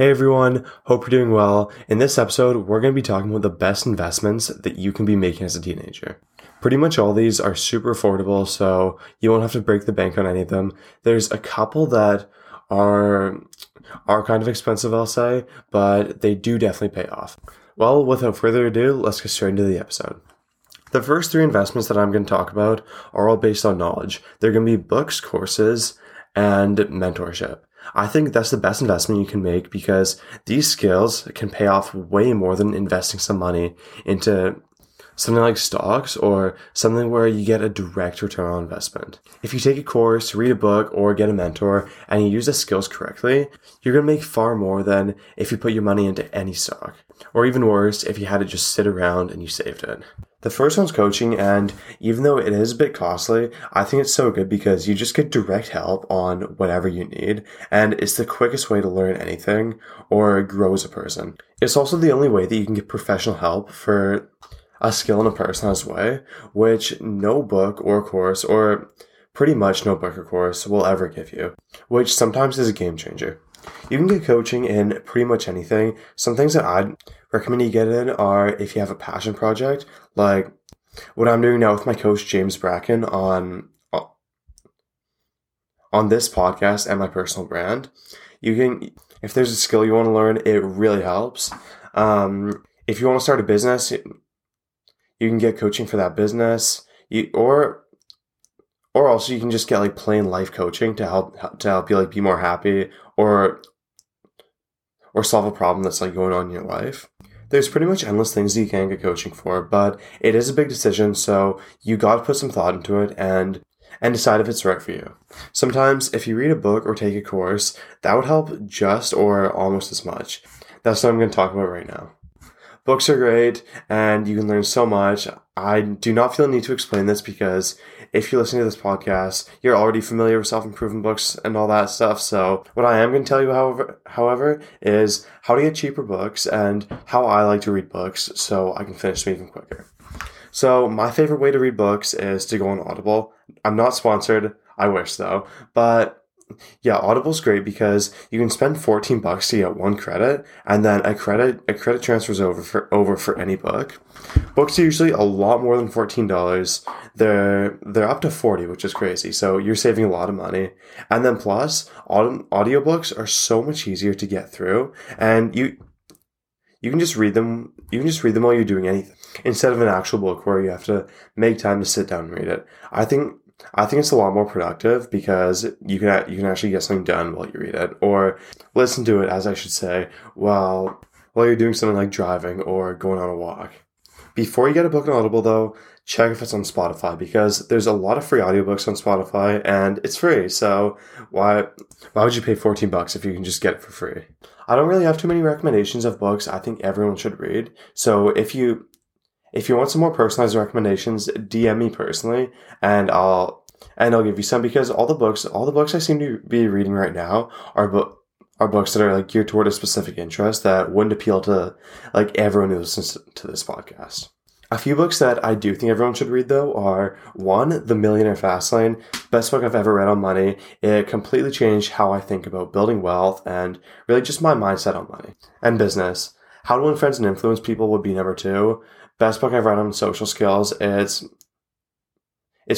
Hey everyone, hope you're doing well. In this episode, we're going to be talking about the best investments that you can be making as a teenager. Pretty much all these are super affordable, so you won't have to break the bank on any of them. There's a couple that are kind of expensive, I'll say, but they do definitely pay off. Well, without further ado, let's get straight into the episode. The first three investments that I'm going to talk about are all based on knowledge. They're going to be books, courses, and mentorship. I think that's the best investment you can make because these skills can pay off way more than investing some money into something like stocks or something where you get a direct return on investment. If you take a course, read a book, or get a mentor, and you use the skills correctly, you're going to make far more than if you put your money into any stock. Or even worse, if you had it just sit around and you saved it. The first one's coaching, and even though it is a bit costly, I think it's so good because you just get direct help on whatever you need, and it's the quickest way to learn anything or grow as a person. It's also the only way that you can get professional help for a skill in a personalized way, which no book or course, or pretty much no book or course, will ever give you, which sometimes is a game changer. You can get coaching in pretty much anything. Some things that I'd recommend you get in are if you have a passion project, like what I'm doing now with my coach James Bracken on this podcast and my personal brand. You can, if there's a skill you want to learn, it really helps. If you want to start a business, you can get coaching for that business, or also you can just get like plain life coaching to help you like be more happy or solve a problem that's like going on in your life. There's pretty much endless things that you can get coaching for, but it is a big decision, so you got to put some thought into it and decide if it's right for you. Sometimes if you read a book or take a course, that would help just or almost as much. That's what I'm going to talk about right now. Books are great, and you can learn so much. I do not feel the need to explain this because if you're listening to this podcast, you're already familiar with self-improvement books and all that stuff. So what I am going to tell you, however, is how to get cheaper books and how I like to read books so I can finish them even quicker. So my favorite way to read books is to go on Audible. I'm not sponsored. I wish, though. But yeah, Audible's great because you can spend $14 to get one credit, and then a credit transfers over for any book. Books are usually a lot more than $14. They're up to $40, which is crazy. So you're saving a lot of money. And then plus, audiobooks are so much easier to get through, and you can just read them. You can just read them while you're doing anything instead of an actual book where you have to make time to sit down and read it. I think it's a lot more productive because you can actually get something done while you read it, or listen to it, as I should say, while you're doing something like driving or going on a walk. Before you get a book on Audible, though, check if it's on Spotify because there's a lot of free audiobooks on Spotify and it's free. So why would you pay $14 if you can just get it for free? I don't really have too many recommendations of books I think everyone should read. So if you want some more personalized recommendations, DM me personally, and I'll give you some because all the books I seem to be reading right now are books that are like geared toward a specific interest that wouldn't appeal to like everyone who listens to this podcast. A few books that I do think everyone should read though are one, The Millionaire Fastlane, best book I've ever read on money. It completely changed how I think about building wealth and really just my mindset on money and business. How to Win Friends and Influence People would be number two. Best book I've read on social skills. It's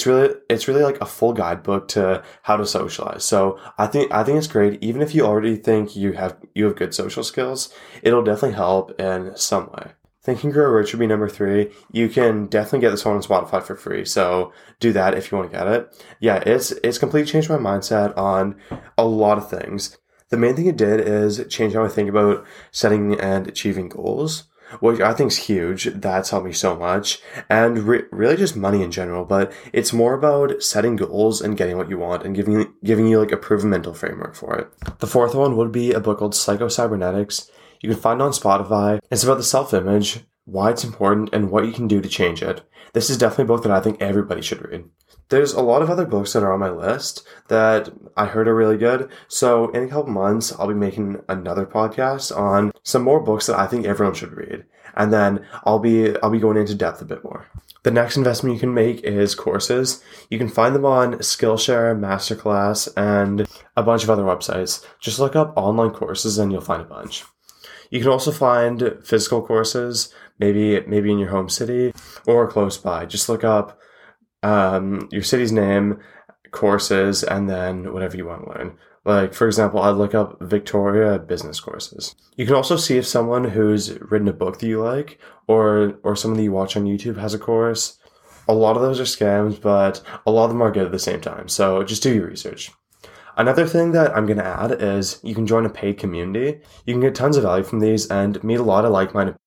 really like a full guidebook to how to socialize. So I think it's great. Even if you already think you have good social skills, it'll definitely help in some way. Thinking Grow Rich would be number three. You can definitely get this one on Spotify for free. So do that if you want to get it. Yeah, it's completely changed my mindset on a lot of things. The main thing it did is change how I think about setting and achieving goals, which I think is huge. That's helped me so much. And really just money in general, but it's more about setting goals and getting what you want and giving you like a proven mental framework for it. The fourth one would be a book called Psycho-Cybernetics. You can find it on Spotify. It's about the self-image, why it's important, and what you can do to change it. This is definitely a book that I think everybody should read. There's a lot of other books that are on my list that I heard are really good. So in a couple months, I'll be making another podcast on some more books that I think everyone should read. And then I'll be going into depth a bit more. The next investment you can make is courses. You can find them on Skillshare, Masterclass, and a bunch of other websites. Just look up online courses and you'll find a bunch. You can also find physical courses, maybe in your home city or close by. Just look up your city's name, courses, and then whatever you want to learn. Like, for example, I'd look up Victoria business courses. You can also see if someone who's written a book that you like or someone that you watch on YouTube has a course. A lot of those are scams, but a lot of them are good at the same time. So just do your research. Another thing that I'm going to add is you can join a paid community. You can get tons of value from these and meet a lot of like-minded people.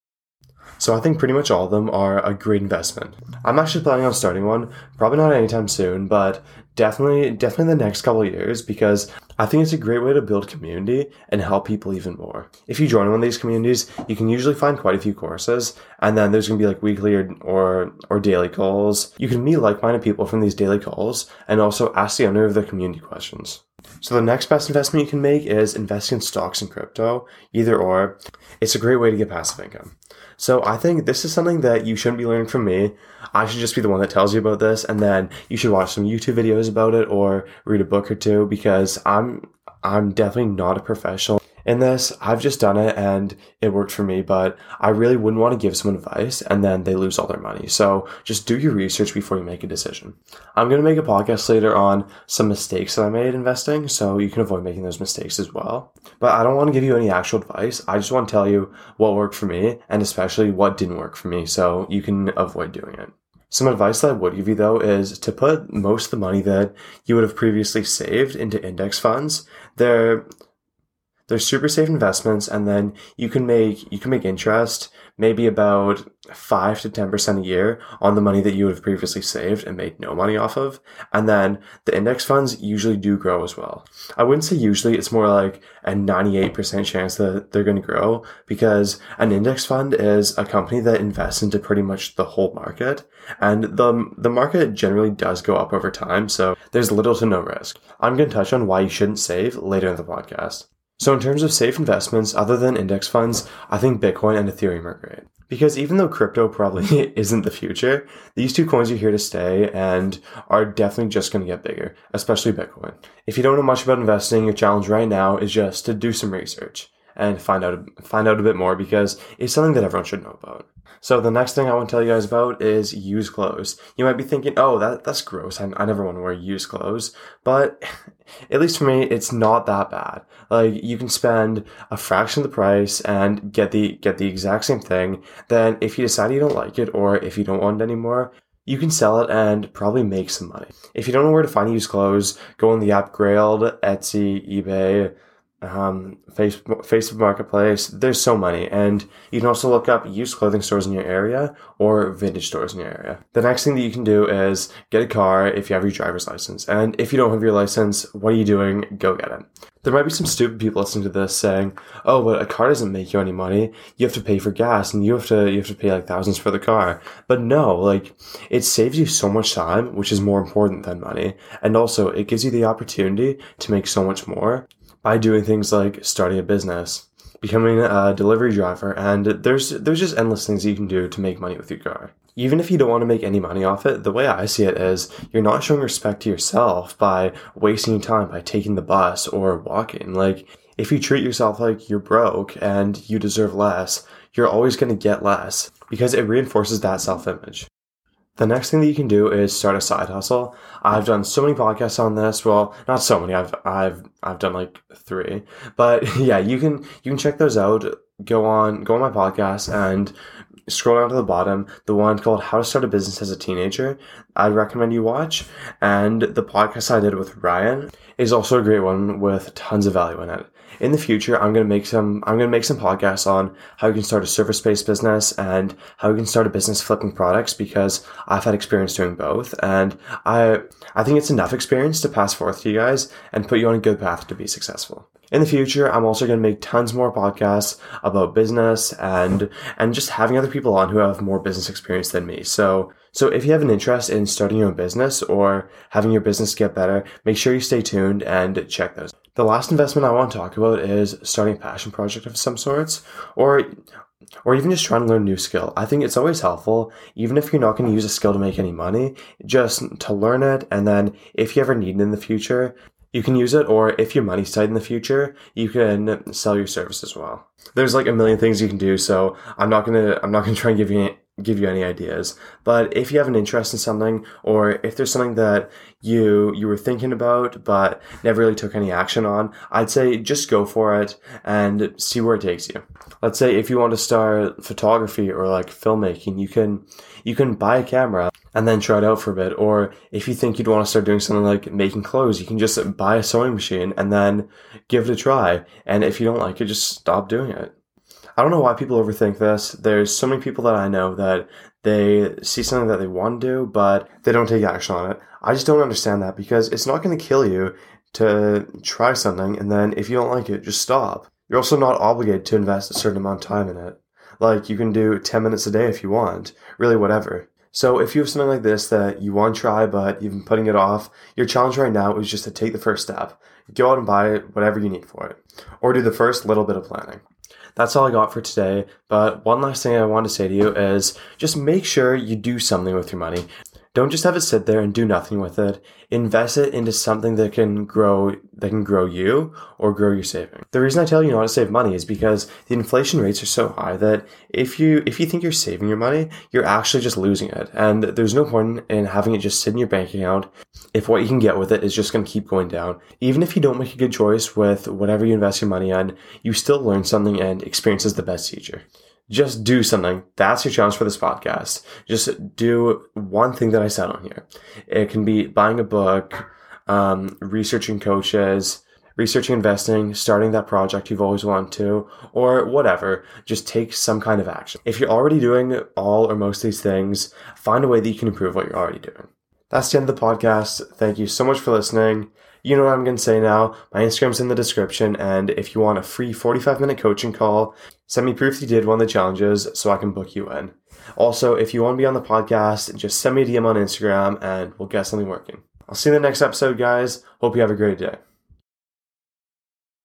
So I think pretty much all of them are a great investment. I'm actually planning on starting one, probably not anytime soon, but definitely the next couple of years, because I think it's a great way to build community and help people even more. If you join one of these communities, you can usually find quite a few courses, and then there's going to be like weekly or daily calls. You can meet like-minded people from these daily calls and also ask the owner of the community questions. So the next best investment you can make is investing in stocks and crypto, either or. It's a great way to get passive income. So I think this is something that you shouldn't be learning from me. I should just be the one that tells you about this, and then you should watch some YouTube videos about it or read a book or two, because I'm definitely not a professional in this. I've just done it and it worked for me, but I really wouldn't want to give someone advice and then they lose all their money. So just do your research before you make a decision. I'm going to make a podcast later on some mistakes that I made investing, so you can avoid making those mistakes as well. But I don't want to give you any actual advice. I just want to tell you what worked for me and especially what didn't work for me, so you can avoid doing it. Some advice that I would give you, though, is to put most of the money that you would have previously saved into index funds. They're super safe investments, and then you can make interest maybe about 5 to 10% a year on the money that you would have previously saved and made no money off of. And then the index funds usually do grow as well. I wouldn't say usually, it's more like a 98% chance that they're going to grow, because an index fund is a company that invests into pretty much the whole market, and the market generally does go up over time, so there's little to no risk. I'm going to touch on why you shouldn't save later in the podcast. So in terms of safe investments, other than index funds, I think Bitcoin and Ethereum are great. Because even though crypto probably isn't the future, these two coins are here to stay and are definitely just going to get bigger, especially Bitcoin. If you don't know much about investing, your challenge right now is just to do some research and find out a bit more, because it's something that everyone should know about. So the next thing I want to tell you guys about is used clothes. You might be thinking, oh, that's gross. I never want to wear used clothes. But at least for me, it's not that bad. Like, you can spend a fraction of the price and get the exact same thing. Then if you decide you don't like it or if you don't want it anymore, you can sell it and probably make some money. If you don't know where to find used clothes, go on the app Grailed, Etsy, eBay, Facebook Marketplace. There's so many, and you can also look up used clothing stores in your area or vintage stores in your area. The next thing that you can do is get a car if you have your driver's license, and if you don't have your license, what are you doing? Go get it. There might be some stupid people listening to this saying, oh, but a car doesn't make you any money. You have to pay for gas and you have to pay like thousands for the car. But no, like, it saves you so much time, which is more important than money. And also it gives you the opportunity to make so much more by doing things like starting a business, becoming a delivery driver, and there's just endless things you can do to make money with your car. Even if you don't want to make any money off it, the way I see it is you're not showing respect to yourself by wasting your time by taking the bus or walking. Like, if you treat yourself like you're broke and you deserve less, you're always going to get less, because it reinforces that self-image. The next thing that you can do is start a side hustle. I've done so many podcasts on this. Well, not so many. I've done like 3, but yeah, you can check those out. Go on my podcast and scroll down to the bottom. The one called How to Start a Business as a Teenager, I'd recommend you watch. And the podcast I did with Ryan is also a great one with tons of value in it. In the future, I'm going to make some podcasts on how you can start a service-based business and how you can start a business flipping products, because I've had experience doing both, and I think it's enough experience to pass forth to you guys and put you on a good path to be successful. In the future, I'm also going to make tons more podcasts about business and just having other people on who have more business experience than me. So So if you have an interest in starting your own business or having your business get better, make sure you stay tuned and check those. The last investment I want to talk about is starting a passion project of some sorts, or even just trying to learn a new skill. I think it's always helpful, even if you're not going to use a skill to make any money, just to learn it. And then if you ever need it in the future, you can use it. Or if your money's tight in the future, you can sell your service as well. There's like a million things you can do. So I'm not going to try and give you any ideas. But if you have an interest in something, or if there's something that you were thinking about but never really took any action on, I'd say just go for it and see where it takes you. Let's say if you want to start photography or like filmmaking, you can buy a camera and then try it out for a bit. Or if you think you'd want to start doing something like making clothes, you can just buy a sewing machine and then give it a try. And if you don't like it, just stop doing it. I don't know why people overthink this. There's so many people that I know that they see something that they want to do, but they don't take action on it. I just don't understand that, because it's not going to kill you to try something, and then if you don't like it, just stop. You're also not obligated to invest a certain amount of time in it. Like, you can do 10 minutes a day if you want, really whatever. So if you have something like this that you want to try, but you've been putting it off, your challenge right now is just to take the first step. Go out and buy whatever you need for it, or do the first little bit of planning. That's all I got for today, but one last thing I want to say to you is just make sure you do something with your money. Don't just have it sit there and do nothing with it. Invest it into something that can grow you or grow your savings. The reason I tell you not to save money is because the inflation rates are so high that if you think you're saving your money, you're actually just losing it. And there's no point in having it just sit in your bank account if what you can get with it is just going to keep going down. Even if you don't make a good choice with whatever you invest your money on, you still learn something, and experience is the best teacher. Just do something. That's your challenge for this podcast. Just do one thing that I said on here. It can be buying a book, researching coaches, researching investing, starting that project you've always wanted to, or whatever. Just take some kind of action. If you're already doing all or most of these things, find a way that you can improve what you're already doing. That's the end of the podcast. Thank you so much for listening. You know what I'm going to say now. My Instagram's in the description, and if you want a free 45-minute coaching call, send me proof you did one of the challenges so I can book you in. Also, if you want to be on the podcast, just send me a DM on Instagram, and we'll get something working. I'll see you in the next episode, guys. Hope you have a great day.